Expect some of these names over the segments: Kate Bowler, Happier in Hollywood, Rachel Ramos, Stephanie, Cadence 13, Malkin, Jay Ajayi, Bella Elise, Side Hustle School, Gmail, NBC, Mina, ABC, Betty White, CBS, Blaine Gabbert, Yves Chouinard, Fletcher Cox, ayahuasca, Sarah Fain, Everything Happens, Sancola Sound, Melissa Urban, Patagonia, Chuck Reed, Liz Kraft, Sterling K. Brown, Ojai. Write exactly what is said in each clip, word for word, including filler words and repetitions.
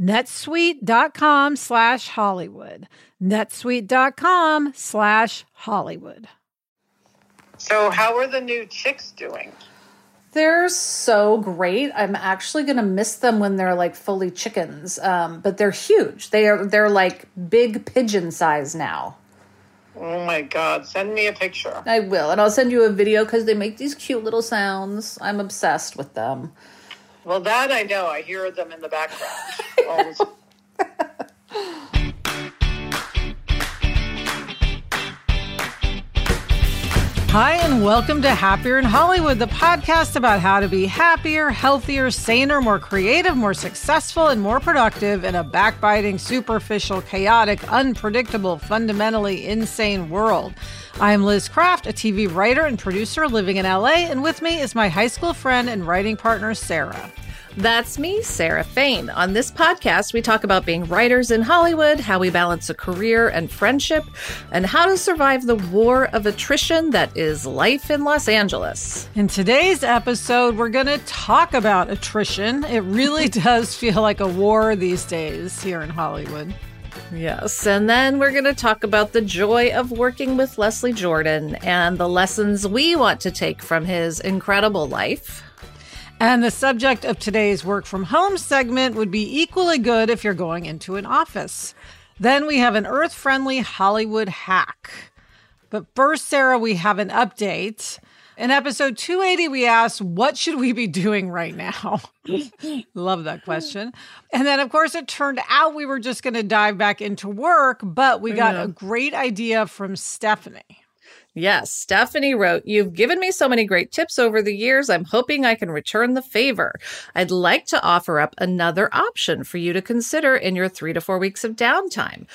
netsuite.com slash Hollywood. netsuite.com slash Hollywood. So how are the new chicks doing? They're so great. I'm actually going to miss them when they're like fully chickens, um, but they're huge. They are, they're like big pigeon size now. Oh my God. Send me a picture. I will. And I'll send you a video because they make these cute little sounds. I'm obsessed with them. Well, that I know. I hear them in the background. Hi, and welcome to Happier in Hollywood, the podcast about how to be happier, healthier, saner, more creative, more successful, and more productive in a backbiting, superficial, chaotic, unpredictable, fundamentally insane world. I'm Liz Kraft, a T V writer and producer living in L A, and with me is my high school friend and writing partner, Sarah. That's me, Sarah Fain. On this podcast, we talk about being writers in Hollywood, how we balance a career and friendship, and how to survive the war of attrition that is life in Los Angeles. In today's episode, we're going to talk about attrition. It really does feel like a war these days here in Hollywood. Yes, and then we're going to talk about the joy of working with Leslie Jordan and the lessons we want to take from his incredible life. And the subject of today's work from home segment would be equally good if you're going into an office. Then we have an earth-friendly Hollywood hack. But first, Sarah, we have an update. In episode two eighty, we asked, what should we be doing right now? Love that question. And then, of course, it turned out we were just going to dive back into work, but we got yeah. a great idea from Stephanie. Yes, Stephanie wrote, "You've given me so many great tips over the years. I'm hoping I can return the favor. I'd like to offer up another option for you to consider in your three to four weeks of downtime.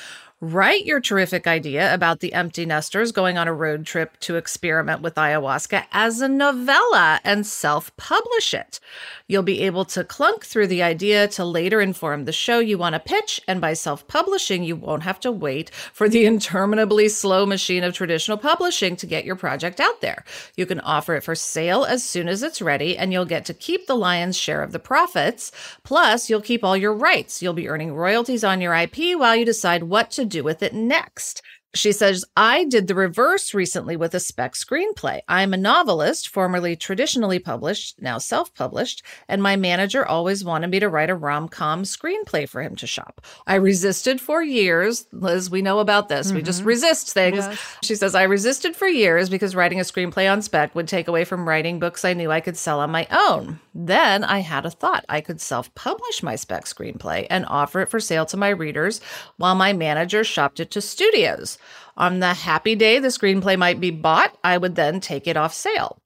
Write your terrific idea about the empty nesters going on a road trip to experiment with ayahuasca as a novella and self-publish it. You'll be able to clunk through the idea to later inform the show you want to pitch, and by self-publishing, you won't have to wait for the interminably slow machine of traditional publishing to get your project out there. You can offer it for sale as soon as it's ready, and you'll get to keep the lion's share of the profits. Plus, you'll keep all your rights. You'll be earning royalties on your I P while you decide what to do. do with it next." She says, "I did the reverse recently with a spec screenplay. I'm a novelist, formerly traditionally published, now self-published, and my manager always wanted me to write a rom-com screenplay for him to shop. I resisted for years." Liz, we know about this. Mm-hmm. We just resist things. Yes. She says, "I resisted for years because writing a screenplay on spec would take away from writing books I knew I could sell on my own. Then I had a thought. I could self-publish my spec screenplay and offer it for sale to my readers while my manager shopped it to studios. On the happy day the screenplay might be bought, I would then take it off sale.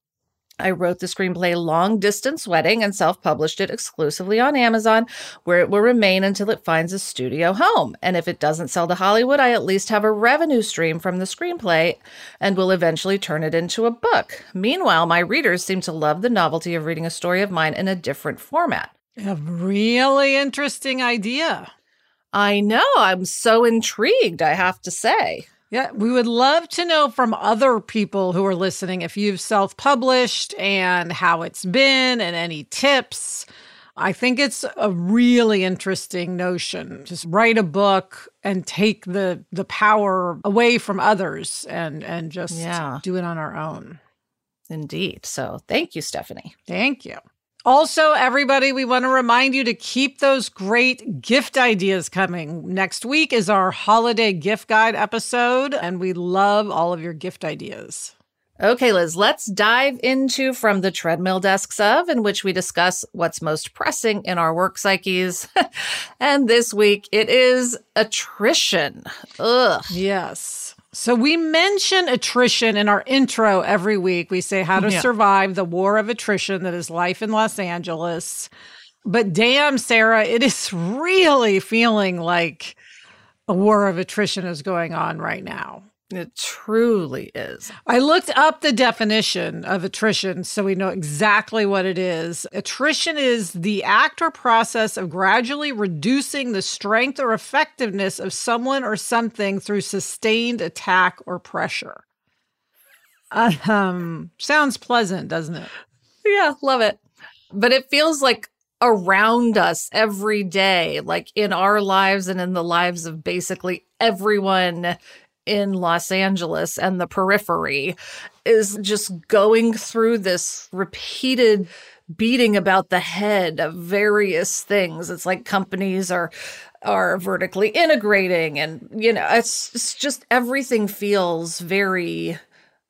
I wrote the screenplay Long Distance Wedding and self-published it exclusively on Amazon, where it will remain until it finds a studio home. And if it doesn't sell to Hollywood, I at least have a revenue stream from the screenplay and will eventually turn it into a book. Meanwhile, my readers seem to love the novelty of reading a story of mine in a different format." A really interesting idea. I know. I'm so intrigued, I have to say. Yeah, we would love to know from other people who are listening if you've self-published and how it's been and any tips. I think it's a really interesting notion. Just write a book and take the the power away from others and, and just yeah. do it on our own. Indeed. So thank you, Stephanie. Thank you. Also, everybody, we want to remind you to keep those great gift ideas coming. Next week is our holiday gift guide episode, and we love all of your gift ideas. Okay, Liz, let's dive into From the Treadmill Desks Of, in which we discuss what's most pressing in our work psyches. And this week, it is attrition. Ugh. Yes. So we mention attrition in our intro every week. We say how to yeah. survive the war of attrition that is life in Los Angeles. But damn, Sarah, it is really feeling like a war of attrition is going on right now. It truly is. I looked up the definition of attrition so we know exactly what it is. Attrition is the act or process of gradually reducing the strength or effectiveness of someone or something through sustained attack or pressure. Uh, um, sounds pleasant, doesn't it? Yeah, love it. But it feels like around us every day, like in our lives and in the lives of basically everyone in Los Angeles and the periphery, is just going through this repeated beating about the head of various things. It's like companies are are vertically integrating, and you know, it's, it's just everything feels very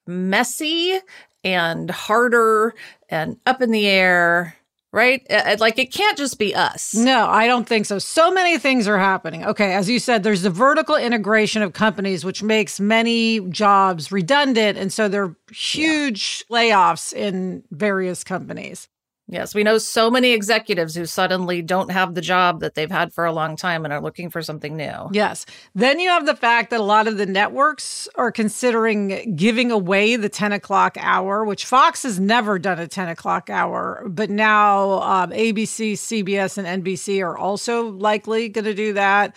messy and harder and up in the air. Right? Like, it can't just be us. No, I don't think so. So many things are happening. Okay, as you said, there's the vertical integration of companies, which makes many jobs redundant. And so there are huge yeah. layoffs in various companies. Yes, we know so many executives who suddenly don't have the job that they've had for a long time and are looking for something new. Yes. Then you have the fact that a lot of the networks are considering giving away the ten o'clock hour, which Fox has never done a ten o'clock hour. But now um, A B C, C B S, and N B C are also likely going to do that.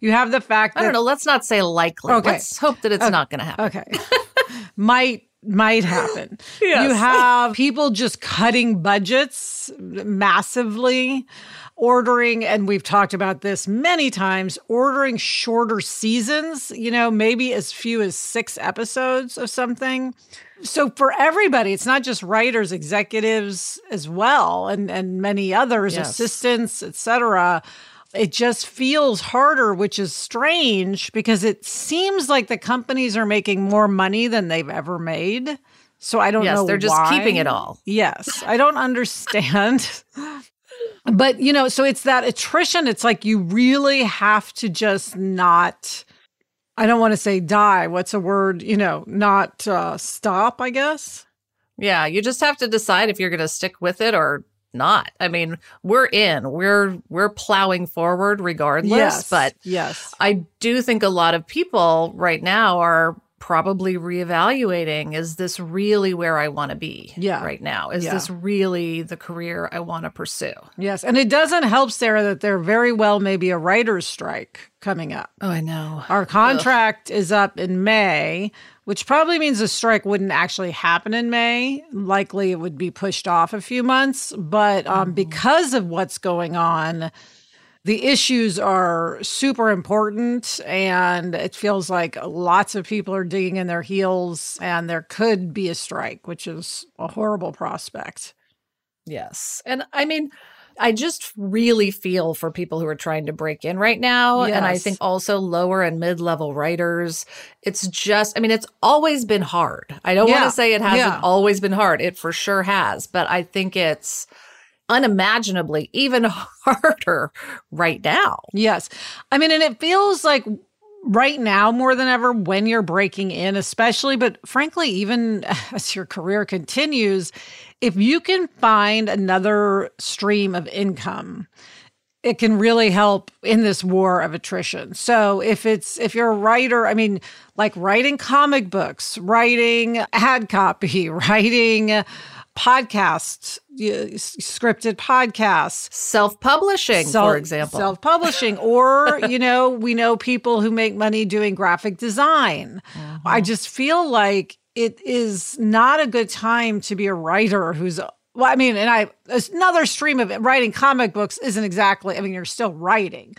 You have the fact that— I don't know. Let's not say likely. Okay. Let's hope that it's okay. not going to happen. Okay. Might. Might happen. Yes. You have people just cutting budgets massively, ordering, and we've talked about this many times, ordering shorter seasons, you know, maybe as few as six episodes of something. So for everybody, it's not just writers, executives as well, and, and many others, yes. assistants, et cetera. It just feels harder, which is strange because it seems like the companies are making more money than they've ever made. So I don't yes, know why. Yes, they're just keeping it all. Yes, I don't understand. But, you know, so it's that attrition. It's like you really have to just not, I don't want to say die. What's a word? You know, not uh, stop, I guess. Yeah, you just have to decide if you're going to stick with it or not. I mean, we're in, we're, we're plowing forward regardless, yes, but yes. I do think a lot of people right now are probably reevaluating, is this really where I want to be yeah. right now? Is yeah. this really the career I want to pursue? Yes. And it doesn't help, Sarah, that there very well may be a writer's strike coming up. Oh, I know. Our contract Ugh. is up in May, which probably means the strike wouldn't actually happen in May. Likely it would be pushed off a few months. But um, mm. because of what's going on, the issues are super important. And it feels like lots of people are digging in their heels. And there could be a strike, which is a horrible prospect. Yes. And I mean, I just really feel for people who are trying to break in right now. Yes. And I think also lower and mid-level writers. It's just, I mean, it's always been hard. I don't yeah. want to say it hasn't yeah. always been hard. It for sure has. But I think it's unimaginably even harder right now. Yes. I mean, and it feels like right now more than ever when you're breaking in, especially, but frankly, even as your career continues, if you can find another stream of income, it can really help in this war of attrition. So if it's if you're a writer, I mean, like writing comic books, writing ad copy, writing podcasts, scripted podcasts. Self-publishing, self, for example. Self-publishing. Or, you know, we know people who make money doing graphic design. Mm-hmm. I just feel like it is not a good time to be a writer who's, well, I mean, and I, another stream of it, writing comic books isn't exactly, I mean, you're still writing.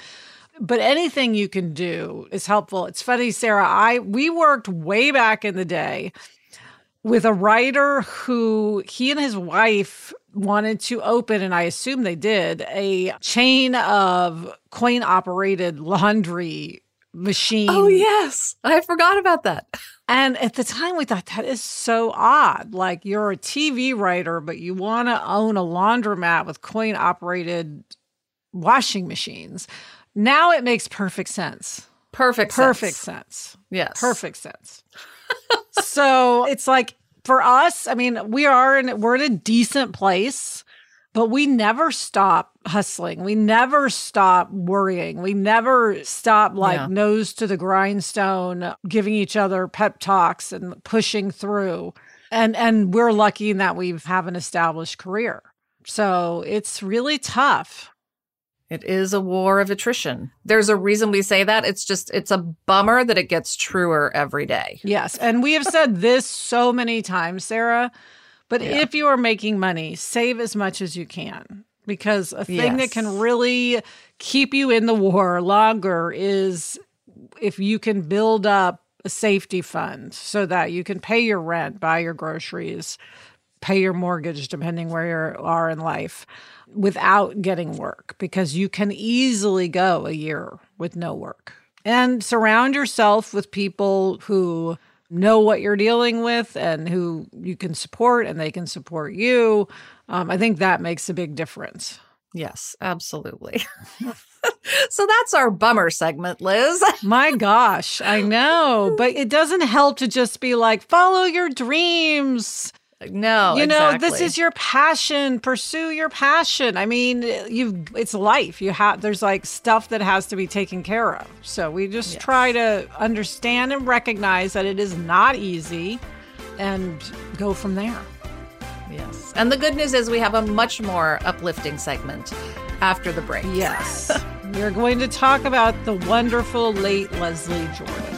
But anything you can do is helpful. It's funny, Sarah, I we worked way back in the day with a writer who he and his wife wanted to open, and I assume they did, a chain of coin-operated laundry machine. Oh, yes. I forgot about that. And at the time, we thought, that is so odd. Like, you're a T V writer, but you want to own a laundromat with coin-operated washing machines. Now it makes perfect sense. Perfect sense. Perfect sense. Yes. Perfect sense. So it's like, for us, I mean, we are in, we're in a decent place, but we never stop hustling. We never stop worrying. We never stop, like, yeah. nose to the grindstone, giving each other pep talks and pushing through. And and we're lucky in that we have an established career. So it's really tough. It is a war of attrition. There's a reason we say that. It's just, it's a bummer that it gets truer every day. Yes. And we have said this so many times, Sarah, but yeah. if you are making money, save as much as you can, because a thing yes. that can really keep you in the war longer is if you can build up a safety fund so that you can pay your rent, buy your groceries, pay your mortgage, depending where you are in life, without getting work, because you can easily go a year with no work. And surround yourself with people who know what you're dealing with and who you can support, and they can support you. Um, I think that makes a big difference. Yes, absolutely. So that's our bummer segment, Liz. My gosh, I know. But it doesn't help to just be like, follow your dreams. No, you know, exactly. This is your passion. Pursue your passion. I mean, you it's life. You have there's like stuff that has to be taken care of. So we just yes. try to understand and recognize that it is not easy and go from there. Yes. And the good news is we have a much more uplifting segment after the break. Yes. We're going to talk about the wonderful late Leslie Jordan.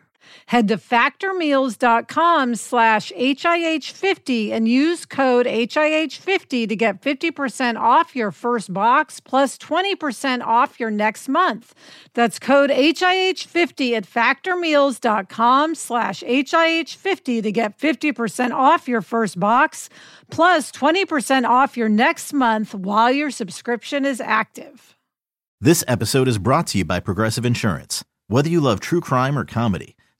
Head to factormeals.com slash H I H fifty and use code H I H fifty to get fifty percent off your first box plus twenty percent off your next month. That's code H I H fifty at factormeals.com slash H I H fifty to get fifty percent off your first box plus twenty percent off your next month while your subscription is active. This episode is brought to you by Progressive Insurance. Whether you love true crime or comedy,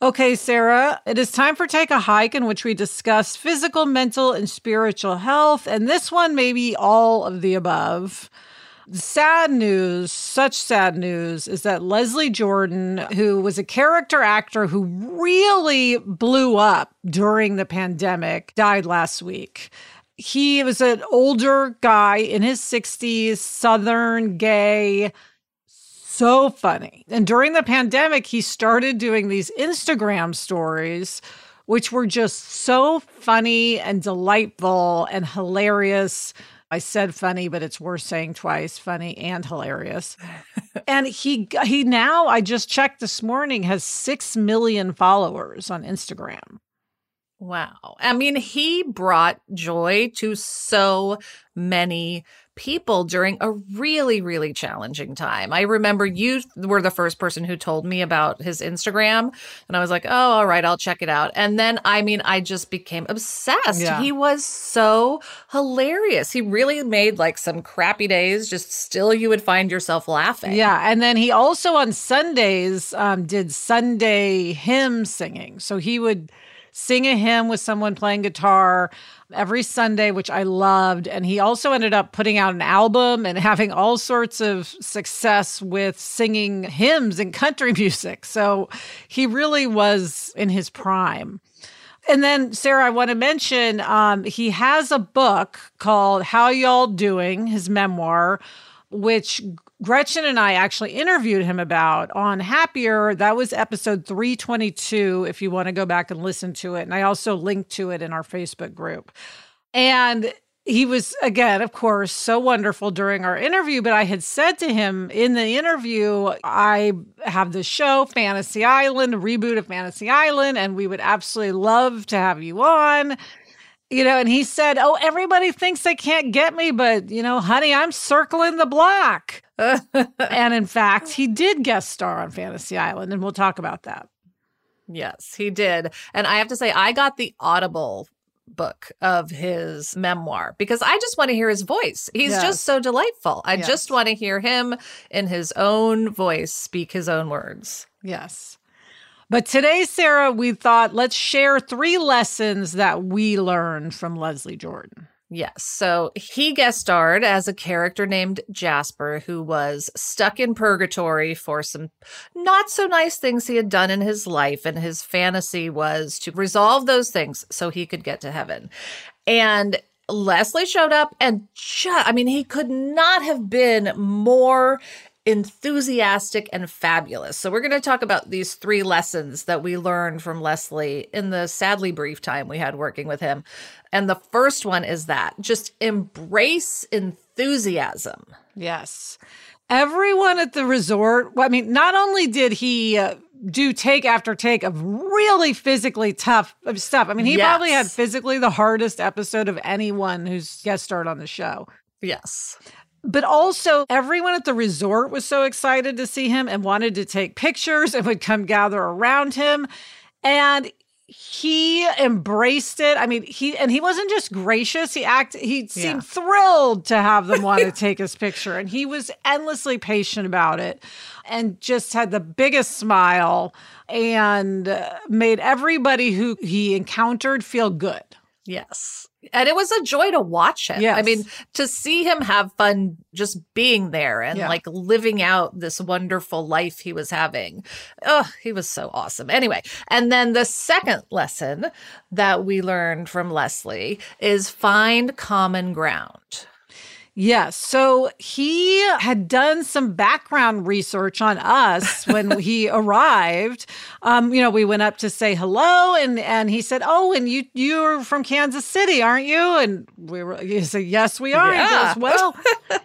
Okay, Sarah, it is time for Take a Hike, in which we discuss physical, mental, and spiritual health. And this one may be all of the above. Sad news, such sad news, is that Leslie Jordan, who was a character actor who really blew up during the pandemic, died last week. He was an older guy in his sixties, Southern, gay, so funny. And during the pandemic, he started doing these Instagram stories, which were just so funny and delightful and hilarious. I said funny, but it's worth saying twice, funny and hilarious. And he he now, I just checked this morning, has six million followers on Instagram. Wow. I mean, he brought joy to so many people during a really, really challenging time. I remember you were the first person who told me about his Instagram, and I was like, oh, all right, I'll check it out. And then, I mean, I just became obsessed. Yeah. He was so hilarious. He really made like some crappy days, just still you would find yourself laughing. Yeah. And then he also on Sundays um, did Sunday hymn singing. So he would sing a hymn with someone playing guitar every Sunday, which I loved. And he also ended up putting out an album and having all sorts of success with singing hymns and country music. So he really was in his prime. And then, Sarah, I want to mention um, he has a book called How Y'all Doing, his memoir, which Gretchen and I actually interviewed him about on Happier. That was episode three twenty-two, if you want to go back and listen to it. And I also linked to it in our Facebook group. And he was, again, of course, so wonderful during our interview. But I had said to him in the interview, I have this show, Fantasy Island, a reboot of Fantasy Island, and we would absolutely love to have you on. You know, and he said, oh, everybody thinks they can't get me, but, you know, honey, I'm circling the block. And in fact, he did guest star on Fantasy Island, and we'll talk about that. Yes, he did. And I have to say, I got the Audible book of his memoir because I just want to hear his voice. He's yes. just so delightful. I yes. just want to hear him in his own voice speak his own words. Yes. But today, Sarah, we thought let's share three lessons that we learned from Leslie Jordan. Yes. So he guest starred as a character named Jasper, who was stuck in purgatory for some not so nice things he had done in his life. And his fantasy was to resolve those things so he could get to heaven. And Leslie showed up and just, I mean, he could not have been more enthusiastic and fabulous. So we're going to talk about these three lessons that we learned from Leslie in the sadly brief time we had working with him. And the first one is that just embrace enthusiasm. Yes. Everyone at the resort, well, I mean, not only did he uh, do take after take of really physically tough stuff. I mean, he yes. probably had physically the hardest episode of anyone who's guest starred on the show. Yes. But also, everyone at the resort was so excited to see him and wanted to take pictures and would come gather around him. And he embraced it. I mean, he and he wasn't just gracious. He acted, he seemed yeah. thrilled to have them want to take his picture. And he was endlessly patient about it and just had the biggest smile and uh, made everybody who he encountered feel good. Yes. And it was a joy to watch him. Yes. I mean, to see him have fun just being there and yeah. like living out this wonderful life he was having. Oh, he was so awesome. Anyway, and then the second lesson that we learned from Leslie is find common ground. Yes. So he had done some background research on us when he arrived. Um, you know, we went up to say hello, and and he said, "Oh, and you you're from Kansas City, aren't you?" And we were. He said, "Yes, we are." Yeah. He goes, well,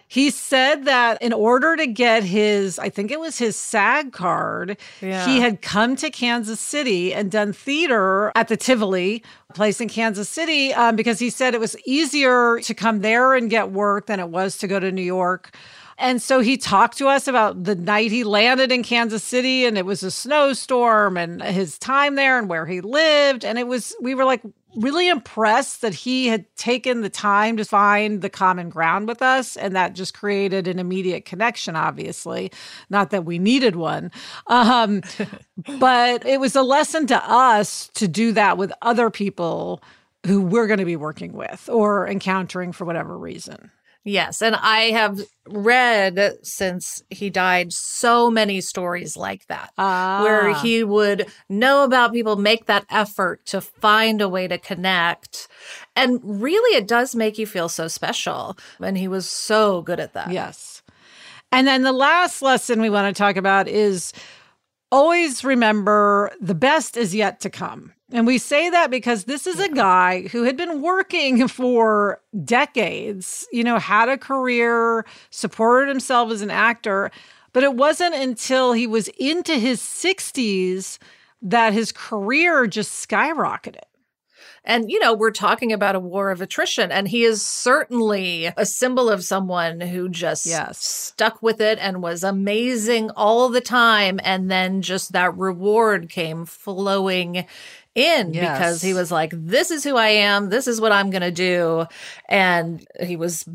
he said that in order to get his, I think it was his SAG card, yeah. he had come to Kansas City and done theater at the Tivoli, a place in Kansas City, um, because he said it was easier to come there and get work than it was to go to New York. And so he talked to us about the night he landed in Kansas City, and it was a snowstorm, and his time there and where he lived. And it was, we were like really impressed that he had taken the time to find the common ground with us. And that just created an immediate connection, obviously. Not that we needed one. Um, but it was a lesson to us to do that with other people who we're going to be working with or encountering for whatever reason. Yes. And I have read since he died so many stories like that, ah. where he would know about people, make that effort to find a way to connect. And really, it does make you feel so special. And he was so good at that. Yes. And then the last lesson we want to talk about is always remember the best is yet to come. And we say that because this is a guy who had been working for decades, you know, had a career, supported himself as an actor, but it wasn't until he was into his sixties that his career just skyrocketed. And, you know, we're talking about a war of attrition, and he is certainly a symbol of someone who just yes. stuck with it and was amazing all the time. And then just that reward came flowing in yes. because he was like, this is who I am. This is what I'm going to do. And he was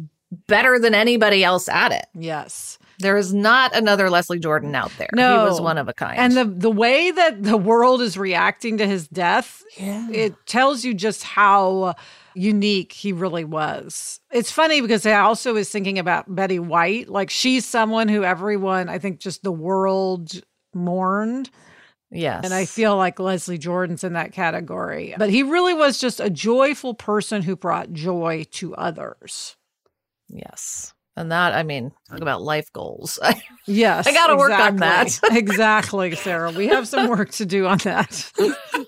better than anybody else at it. Yes. There is not another Leslie Jordan out there. No. He was one of a kind. And the, the way that the world is reacting to his death, yeah. it tells you just how unique he really was. It's funny because I also was thinking about Betty White. Like, she's someone who everyone, I think just the world mourned. Yes. And I feel like Leslie Jordan's in that category. But he really was just a joyful person who brought joy to others. Yes. And that, I mean, talk about life goals. Yes. I got to exactly. work on that. Exactly, Sarah. We have some work to do on that.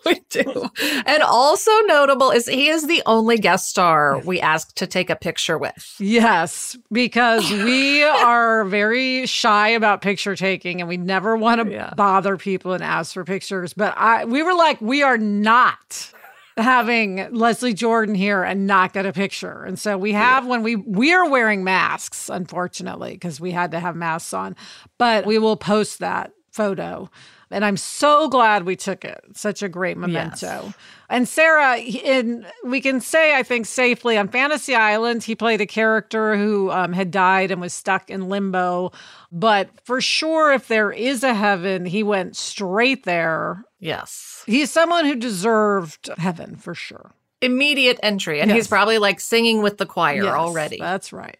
We do. And also notable is he is the only guest star we asked to take a picture with. Yes, because we are very shy about picture taking, and we never want to yeah. bother people and ask for pictures. But I, we were like, we are not having Leslie Jordan here and not get a picture. And so we have yeah. when we we are wearing masks, unfortunately, because we had to have masks on, but we will post that photo. And I'm so glad we took it. Such a great memento. Yes. And Sarah, in, we can say, I think safely, on Fantasy Island, he played a character who um, had died and was stuck in limbo. But for sure, if there is a heaven, he went straight there. Yes. He's someone who deserved heaven for sure. Immediate entry. And yes. he's probably like singing with the choir yes, already. That's right.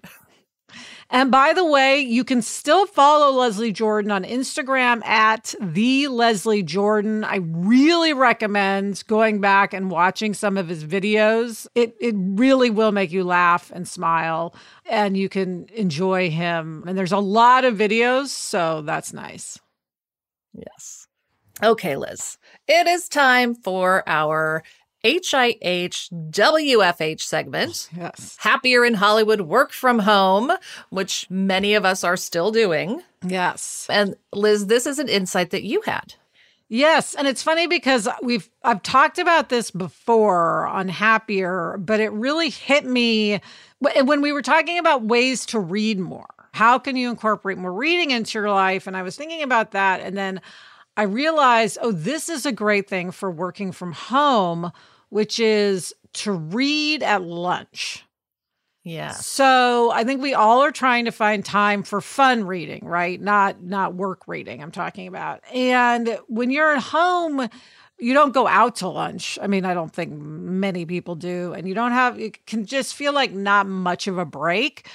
And by the way, you can still follow Leslie Jordan on Instagram at The Leslie Jordan. I really recommend going back and watching some of his videos. It it really will make you laugh and smile, and you can enjoy him. And there's a lot of videos, so that's nice. Yes. Okay, Liz. It is time for our H I H W F H segment. Yes. Happier in Hollywood Work From Home, which many of us are still doing. Yes. And Liz, this is an insight that you had. Yes, and it's funny because we've I've talked about this before on Happier, but it really hit me when we were talking about ways to read more. How can you incorporate more reading into your life? And I was thinking about that, and then I realized, oh, this is a great thing for working from home, which is to read at lunch. Yeah. So I think we all are trying to find time for fun reading, right? Not not work reading I'm talking about. And when you're at home, you don't go out to lunch. I mean, I don't think many people do. And you don't have, it can just feel like not much of a break.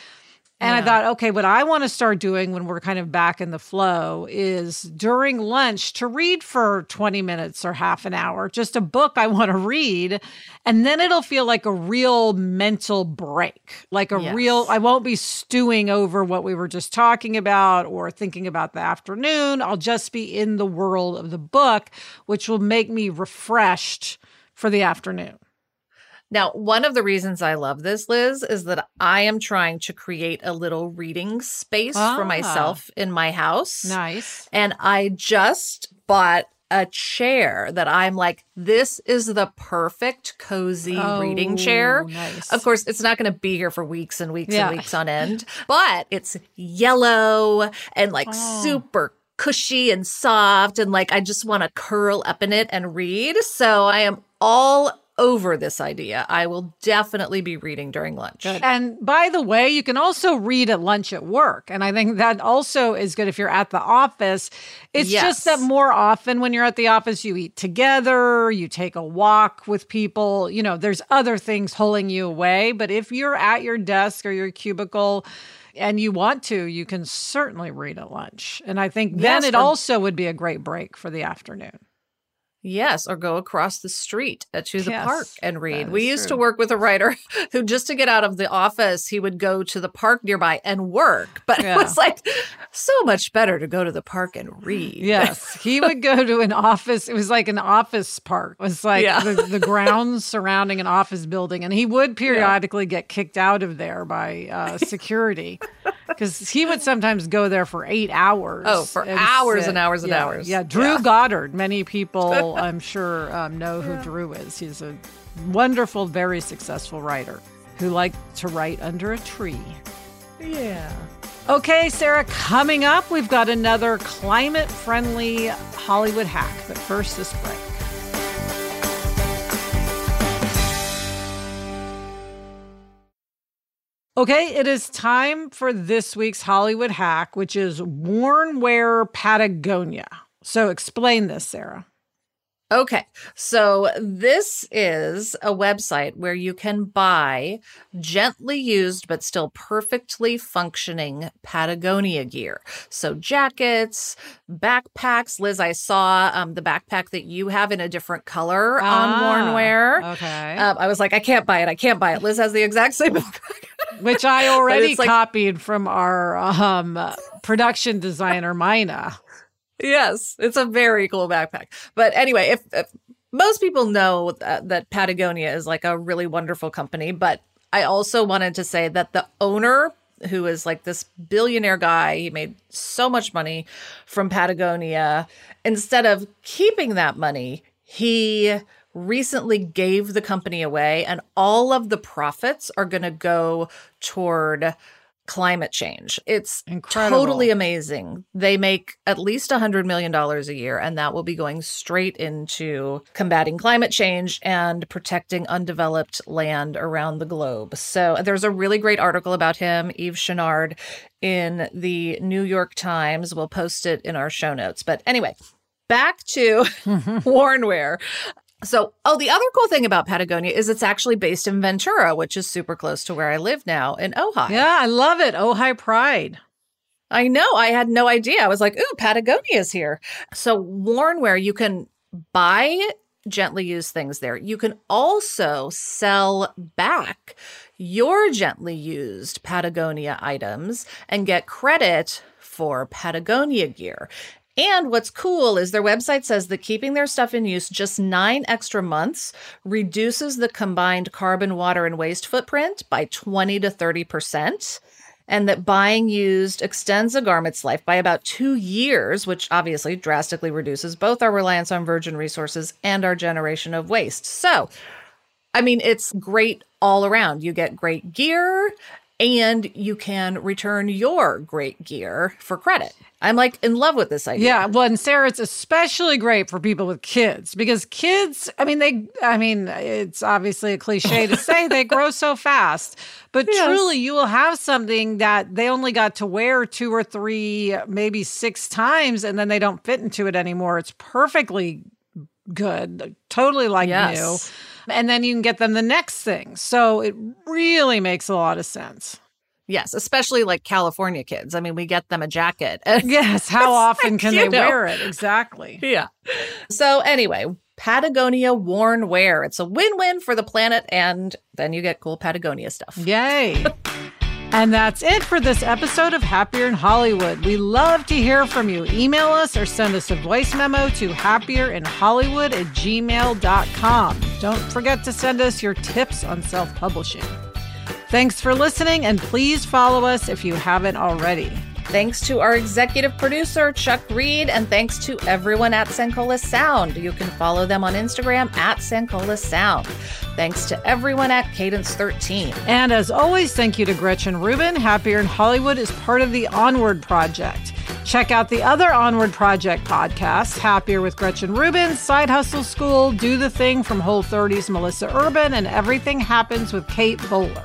And yeah. I thought, okay, what I want to start doing when we're kind of back in the flow is during lunch to read for twenty minutes or half an hour, just a book I want to read. And then it'll feel like a real mental break, like a yes. real, I won't be stewing over what we were just talking about or thinking about the afternoon. I'll just be in the world of the book, which will make me refreshed for the afternoon. Now, one of the reasons I love this, Liz, is that I am trying to create a little reading space ah. for myself in my house. Nice. And I just bought a chair that I'm like, this is the perfect cozy oh, reading chair. Nice. Of course, it's not going to be here for weeks and weeks yeah. and weeks on end, but it's yellow and like oh. super cushy and soft. And like, I just want to curl up in it and read. So I am all over this idea. I will definitely be reading during lunch. Good. And by the way, you can also read at lunch at work. And I think that also is good if you're at the office. It's yes. just that more often when you're at the office, you eat together, you take a walk with people, you know, there's other things holding you away. But if you're at your desk or your cubicle and you want to, you can certainly read at lunch. And I think then yes, it also would be a great break for the afternoon. Yes, or go across the street to the yes, park and read. We used true. to work with a writer who, just to get out of the office, he would go to the park nearby and work. But yeah. it was like so much better to go to the park and read. Yes, he would go to an office. It was like an office park. It was like yeah. the, the grounds surrounding an office building. And he would periodically yeah. get kicked out of there by uh, security. Because he would sometimes go there for eight hours. Oh, for and hours sit. and hours and yeah, hours. Yeah, Drew yeah. Goddard. Many people, I'm sure, um, know who yeah. Drew is. He's a wonderful, very successful writer who liked to write under a tree. Yeah. Okay, Sarah, coming up, we've got another climate-friendly Hollywood hack. But first, this break. Okay, it is time for this week's Hollywood hack, which is Worn Wear Patagonia. So explain this, Sarah. Okay, so this is a website where you can buy gently used but still perfectly functioning Patagonia gear. So jackets, backpacks. Liz, I saw um, the backpack that you have in a different color ah, on Worn Wear. Okay. Um, I was like, I can't buy it. I can't buy it. Liz has the exact same backpack. Which I already like- copied from our um, production designer, Mina. Yes, it's a very cool backpack. But anyway, if, if most people know that, that Patagonia is like a really wonderful company, but I also wanted to say that the owner, who is like this billionaire guy, he made so much money from Patagonia, instead of keeping that money, he recently gave the company away, and all of the profits are going to go toward climate change. It's incredible. Totally amazing. They make at least one hundred million dollars a year, and that will be going straight into combating climate change and protecting undeveloped land around the globe. So there's a really great article about him, Yves Chouinard, in the New York Times. We'll post it in our show notes. But anyway, back to Worn Wear. So, oh, the other cool thing about Patagonia is it's actually based in Ventura, which is super close to where I live now in Ojai. Yeah, I love it. Ojai Pride. I know. I had no idea. I was like, ooh, Patagonia's here. So Worn Wear, you can buy gently used things there. You can also sell back your gently used Patagonia items and get credit for Patagonia gear. And what's cool is their website says that keeping their stuff in use just nine extra months reduces the combined carbon, water, and waste footprint by twenty to thirty percent, and that buying used extends a garment's life by about two years, which obviously drastically reduces both our reliance on virgin resources and our generation of waste. So, I mean, it's great all around. You get great gear, and you can return your great gear for credit. I'm like in love with this idea. Yeah, well, and Sarah, it's especially great for people with kids because kids, I mean, they, I mean, it's obviously a cliche to say they grow so fast, but yes. Truly you will have something that they only got to wear two or three, maybe six times, and then they don't fit into it anymore. It's perfectly good, totally like yes. new. And then you can get them the next thing. So it really makes a lot of sense. Yes, especially like California kids. I mean, we get them a jacket. Yes, how often can they know. wear it? Exactly. Yeah. So anyway, Patagonia Worn Wear. It's a win-win for the planet, and then you get cool Patagonia stuff. Yay. And that's it for this episode of Happier in Hollywood. We love to hear from you. Email us or send us a voice memo to happierinhollywood at gmail dot com. Don't forget to send us your tips on self-publishing. Thanks for listening, and please follow us if you haven't already. Thanks to our executive producer, Chuck Reed, and thanks to everyone at Sancola Sound. You can follow them on Instagram at Sancola Sound. Thanks to everyone at Cadence thirteen. And as always, thank you to Gretchen Rubin. Happier in Hollywood is part of the Onward Project. Check out the other Onward Project podcasts, Happier with Gretchen Rubin, Side Hustle School, Do the Thing from Whole thirty's Melissa Urban, and Everything Happens with Kate Bowler.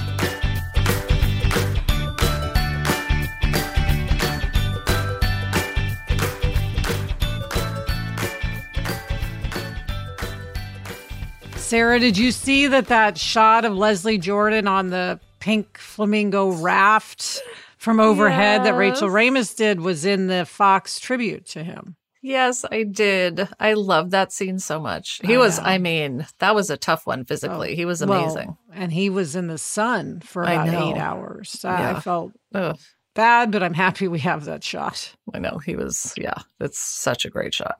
Sarah, did you see that that shot of Leslie Jordan on the pink flamingo raft from overhead yes. that Rachel Ramos did was in the Fox tribute to him? Yes, I did. I love that scene so much. He I was, know. I mean, that was a tough one physically. Oh, he was amazing. Well, and he was in the sun for about eight hours. Yeah. I felt Ugh. bad, but I'm happy we have that shot. I know. He was, yeah, it's such a great shot.